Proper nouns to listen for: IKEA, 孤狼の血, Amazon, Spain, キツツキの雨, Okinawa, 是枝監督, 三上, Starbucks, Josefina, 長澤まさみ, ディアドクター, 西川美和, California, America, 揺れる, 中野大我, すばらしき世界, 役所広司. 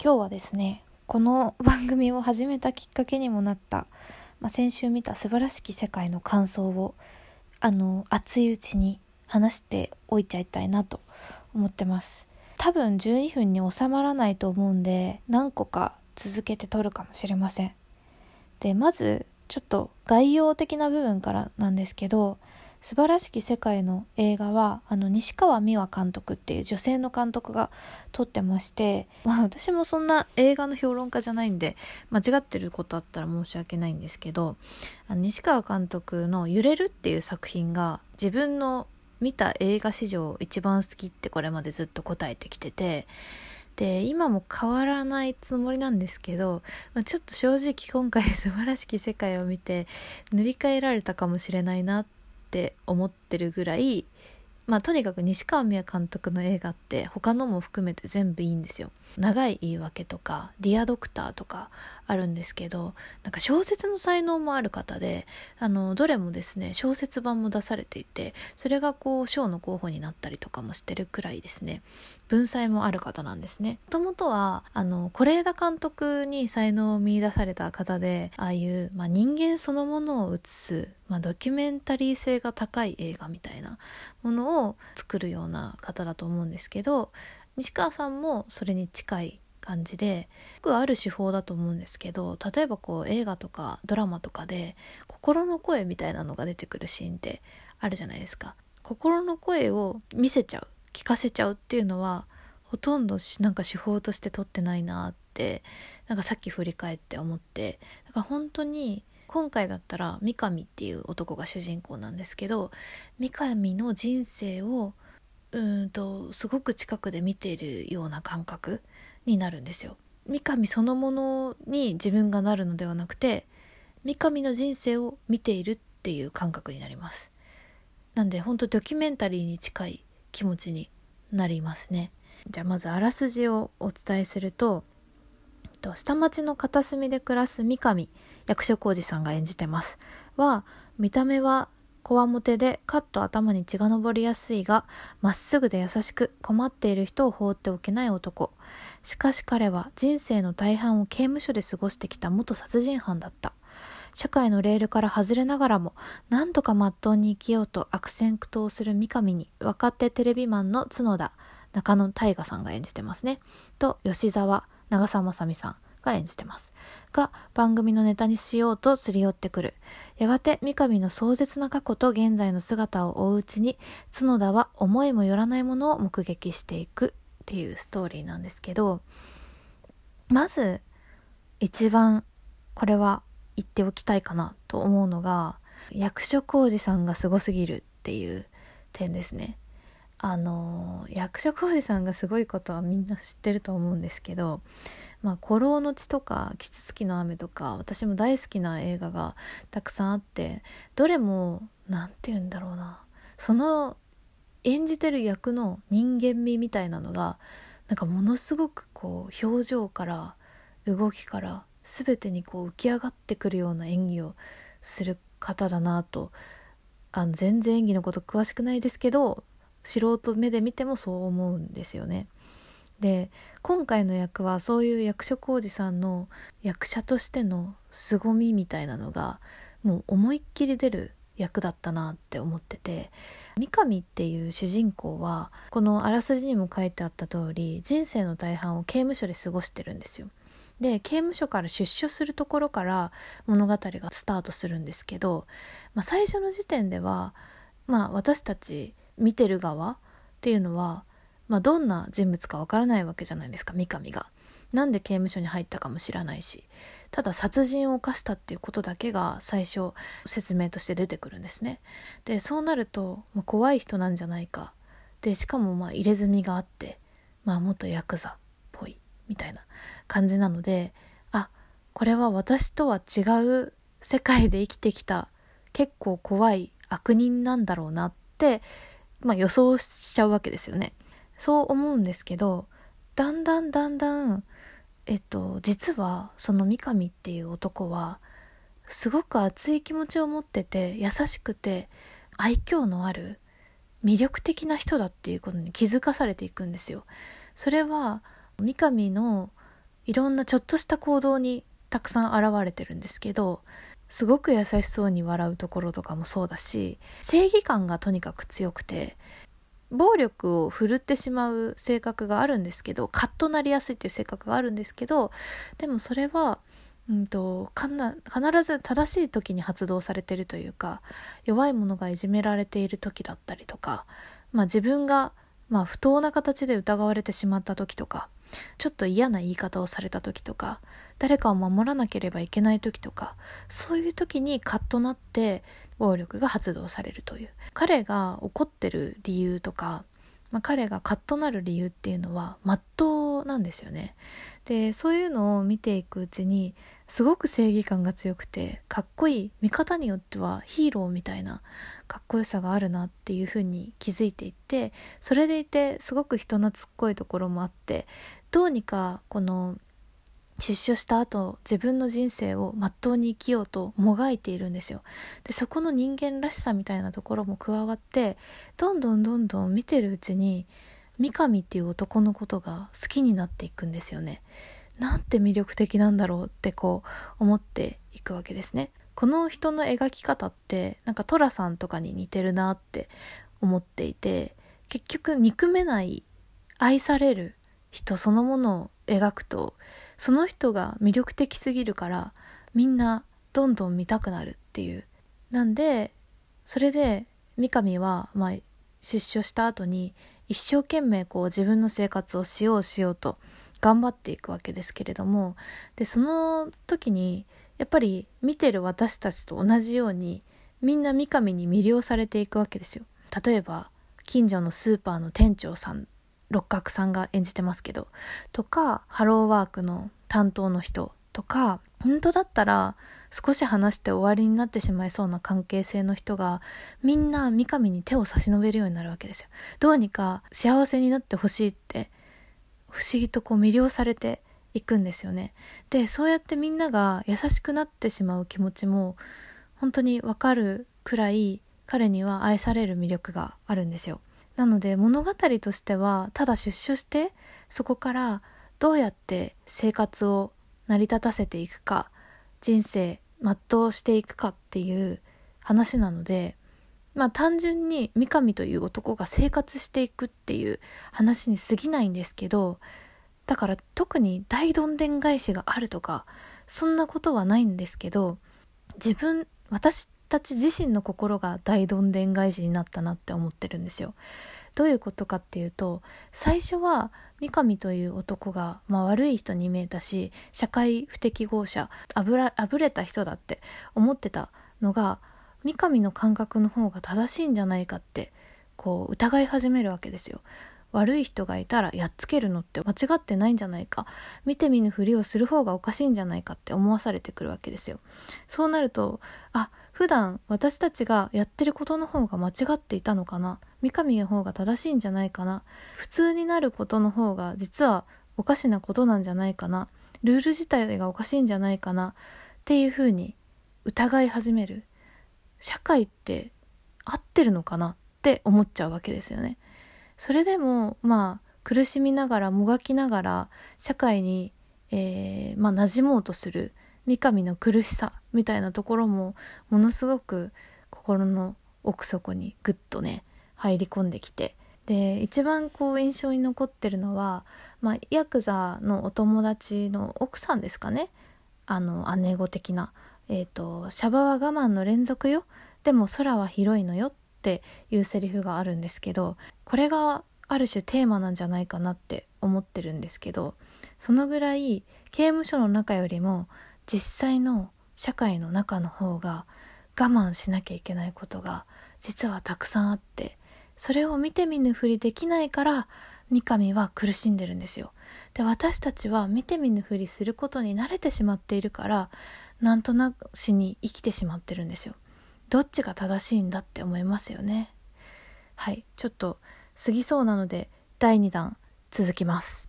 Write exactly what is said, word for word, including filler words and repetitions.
今日はですね、この番組を始めたきっかけにもなった、まあ、先週見た素晴らしき世界の感想をあの熱いうちに話しておいちゃいたいなと思ってます。多分じゅうにふんに収まらないと思うんで、何個か続けて撮るかもしれません。で、まずちょっと概要的な部分からなんですけど、素晴らしき世界の映画はあの西川美和監督っていう女性の監督が撮ってまして、まあ、私もそんな映画の評論家じゃないんで間違ってることあったら申し訳ないんですけど、あの西川監督の揺れるっていう作品が自分の見た映画史上一番好きってこれまでずっと答えてきてて、で今も変わらないつもりなんですけど、まあ、ちょっと正直今回素晴らしき世界を見て塗り替えられたかもしれないなって思ってるぐらい、まあ、とにかく西川美和監督の映画って他のも含めて全部いいんですよ。長い言い訳とかディアドクターとかあるんですけど、なんか小説の才能もある方で、あのどれもですね小説版も出されていて、それがこう賞の候補になったりとかもしてるくらいですね、文才もある方なんですね。もともとはあの是枝監督に才能を見出された方で、ああいう、まあ、人間そのものを映す、まあ、ドキュメンタリー性が高い映画みたいなものを作るような方だと思うんですけど、西川さんもそれに近い感じで、よくある手法だと思うんですけど、例えばこう映画とかドラマとかで心の声みたいなのが出てくるシーンってあるじゃないですか。心の声を見せちゃう、聞かせちゃうっていうのはほとんどなんか手法として取ってないなって、なんかさっき振り返って思って、だから本当に今回だったら三上っていう男が主人公なんですけど、三上の人生をうんとすごく近くで見ているような感覚になるんですよ。三上そのものに自分がなるのではなくて、三上の人生を見ているっていう感覚になります。なんで本当ドキュメンタリーに近い気持ちになりますね。じゃあまずあらすじをお伝えすると、下町の片隅で暮らす三上、役所広司さんが演じてますは、見た目はこわもてでカッと頭に血が上りやすいが、まっすぐで優しく困っている人を放っておけない男。しかし彼は人生の大半を刑務所で過ごしてきた元殺人犯だった。社会のレールから外れながらも何とかまっとうに生きようと悪戦苦闘する三上に、若手テレビマンの角田、中野大我さんが演じてますね、と吉沢、長澤まさみさんが演じてますが、番組のネタにしようとすり寄ってくる。やがて三上の壮絶な過去と現在の姿を追ううちに、角田は思いもよらないものを目撃していくっていうストーリーなんですけど、まず一番これは言っておきたいかなと思うのが、役所広司さんがすごすぎるっていう点ですね。あの役所広司さんがすごいことはみんな知ってると思うんですけど、まあ、孤狼の血とかキツツキの雨とか、私も大好きな映画がたくさんあって、どれもなんて言うんだろうな、その演じてる役の人間味みたいなのがなんかものすごくこう表情から動きから全てにこう浮き上がってくるような演技をする方だなと、あの全然演技のこと詳しくないですけど、素人目で見てもそう思うんですよね。で、今回の役はそういう役所広司さんの役者としての凄みみたいなのがもう思いっきり出る役だったなって思ってて、三上っていう主人公はこのあらすじにも書いてあった通り、人生の大半を刑務所で過ごしてるんですよ。で、刑務所から出所するところから物語がスタートするんですけど、まあ、最初の時点では、まあ、私たち見てる側っていうのは、まあ、どんな人物かわからないわけじゃないですか。三上がなんで刑務所に入ったかも知らないし、ただ殺人を犯したっていうことだけが最初説明として出てくるんですね。でそうなると、まあ、怖い人なんじゃないかで、しかもまあ入れ墨があって、まあ、元ヤクザっぽいみたいな感じなので、あ、これは私とは違う世界で生きてきた結構怖い悪人なんだろうなって、まあ、予想しちゃうわけですよね。そう思うんですけど、だんだんだんだん、えっと、実はその三上っていう男はすごく熱い気持ちを持ってて、優しくて愛嬌のある魅力的な人だっていうことに気づかされていくんですよ。それは三上のいろんなちょっとした行動にたくさん現れてるんですけど、すごく優しそうに笑うところとかもそうだし、正義感がとにかく強くて、暴力を振るってしまう性格があるんですけど、カッとなりやすいっていう性格があるんですけど、でもそれは、うんと、かな、必ず正しい時に発動されてるというか、弱い者がいじめられている時だったりとか、まあ、自分が、まあ、不当な形で疑われてしまった時とか、ちょっと嫌な言い方をされた時とか、誰かを守らなければいけない時とか、そういう時にカッとなって暴力が発動されるという、彼が怒ってる理由とか、まあ、彼がカッとなる理由っていうのは真っ当なんですよね。で、そういうのを見ていくうちに、すごく正義感が強くてかっこいい、見方によってはヒーローみたいなかっこよさがあるなっていう風に気づいていって、それでいてすごく人懐っこいところもあって、どうにかこの出所した後自分の人生をまっとうに生きようともがいているんですよ。で、そこの人間らしさみたいなところも加わって、どんどんどんどん見てるうちに三上っていう男のことが好きになっていくんですよね。なんて魅力的なんだろうってこう思っていくわけですね。この人の描き方ってなんかトラさんとかに似てるなって思っていて、結局憎めない愛される人そのものを描くと、その人が魅力的すぎるからみんなどんどん見たくなるっていう。なんでそれで三上は、まあ、出所した後に一生懸命こう自分の生活をしようしようと頑張っていくわけですけれども、でその時にやっぱり見てる私たちと同じようにみんな三上に魅了されていくわけですよ。例えば近所のスーパーの店長さん、六角さんが演じてますけど、とかハローワークの担当の人とか、本当だったら少し話して終わりになってしまいそうな関係性の人がみんな三上に手を差し伸べるようになるわけですよ。どうにか幸せになってほしいって不思議とこう魅了されていくんですよね。で、そうやってみんなが優しくなってしまう気持ちも本当にわかるくらい、彼には愛される魅力があるんですよ。なので物語としては、ただ出所してそこからどうやって生活を成り立たせていくか、人生全うしていくかっていう話なので、まあ、単純に三上という男が生活していくっていう話に過ぎないんですけど、だから特に大どんでん返しがあるとかそんなことはないんですけど、自分私たち自身の心が大どんでん返しになったなって思ってるんですよ。どういうことかっていうと、最初は三上という男が、まあ、悪い人に見えたし、社会不適合者、あぶら、あぶれた人だって思ってたのが、三上の感覚の方が正しいんじゃないかってこう疑い始めるわけですよ。悪い人がいたらやっつけるのって間違ってないんじゃないか、見て見ぬふりをする方がおかしいんじゃないかって思わされてくるわけですよ。そうなると、あ、普段私たちがやってることの方が間違っていたのかな、三上の方が正しいんじゃないかな、普通になることの方が実はおかしなことなんじゃないかな、ルール自体がおかしいんじゃないかなっていうふうに疑い始める。社会って合ってるのかなって思っちゃうわけですよね。それでもまあ苦しみながらもがきながら社会に、えーまあ、馴染もうとする三上の苦しさみたいなところもものすごく心の奥底にぐっとね入り込んできて、で一番こう印象に残ってるのは、まあ、ヤクザのお友達の奥さんですかね、あの姉御的な、えーと、シャバは我慢の連続よ、でも空は広いのよっていうセリフがあるんですけど、これがある種テーマなんじゃないかなって思ってるんですけど、そのぐらい刑務所の中よりも実際の社会の中の方が我慢しなきゃいけないことが実はたくさんあって、それを見て見ぬふりできないから三上は苦しんでるんですよ。で、私たちは見て見ぬふりすることに慣れてしまっているから、なんとなくしに生きてしまってるんですよ。どっちが正しいんだって思いますよね。はい、ちょっと過ぎそうなのでだいにだん続きます。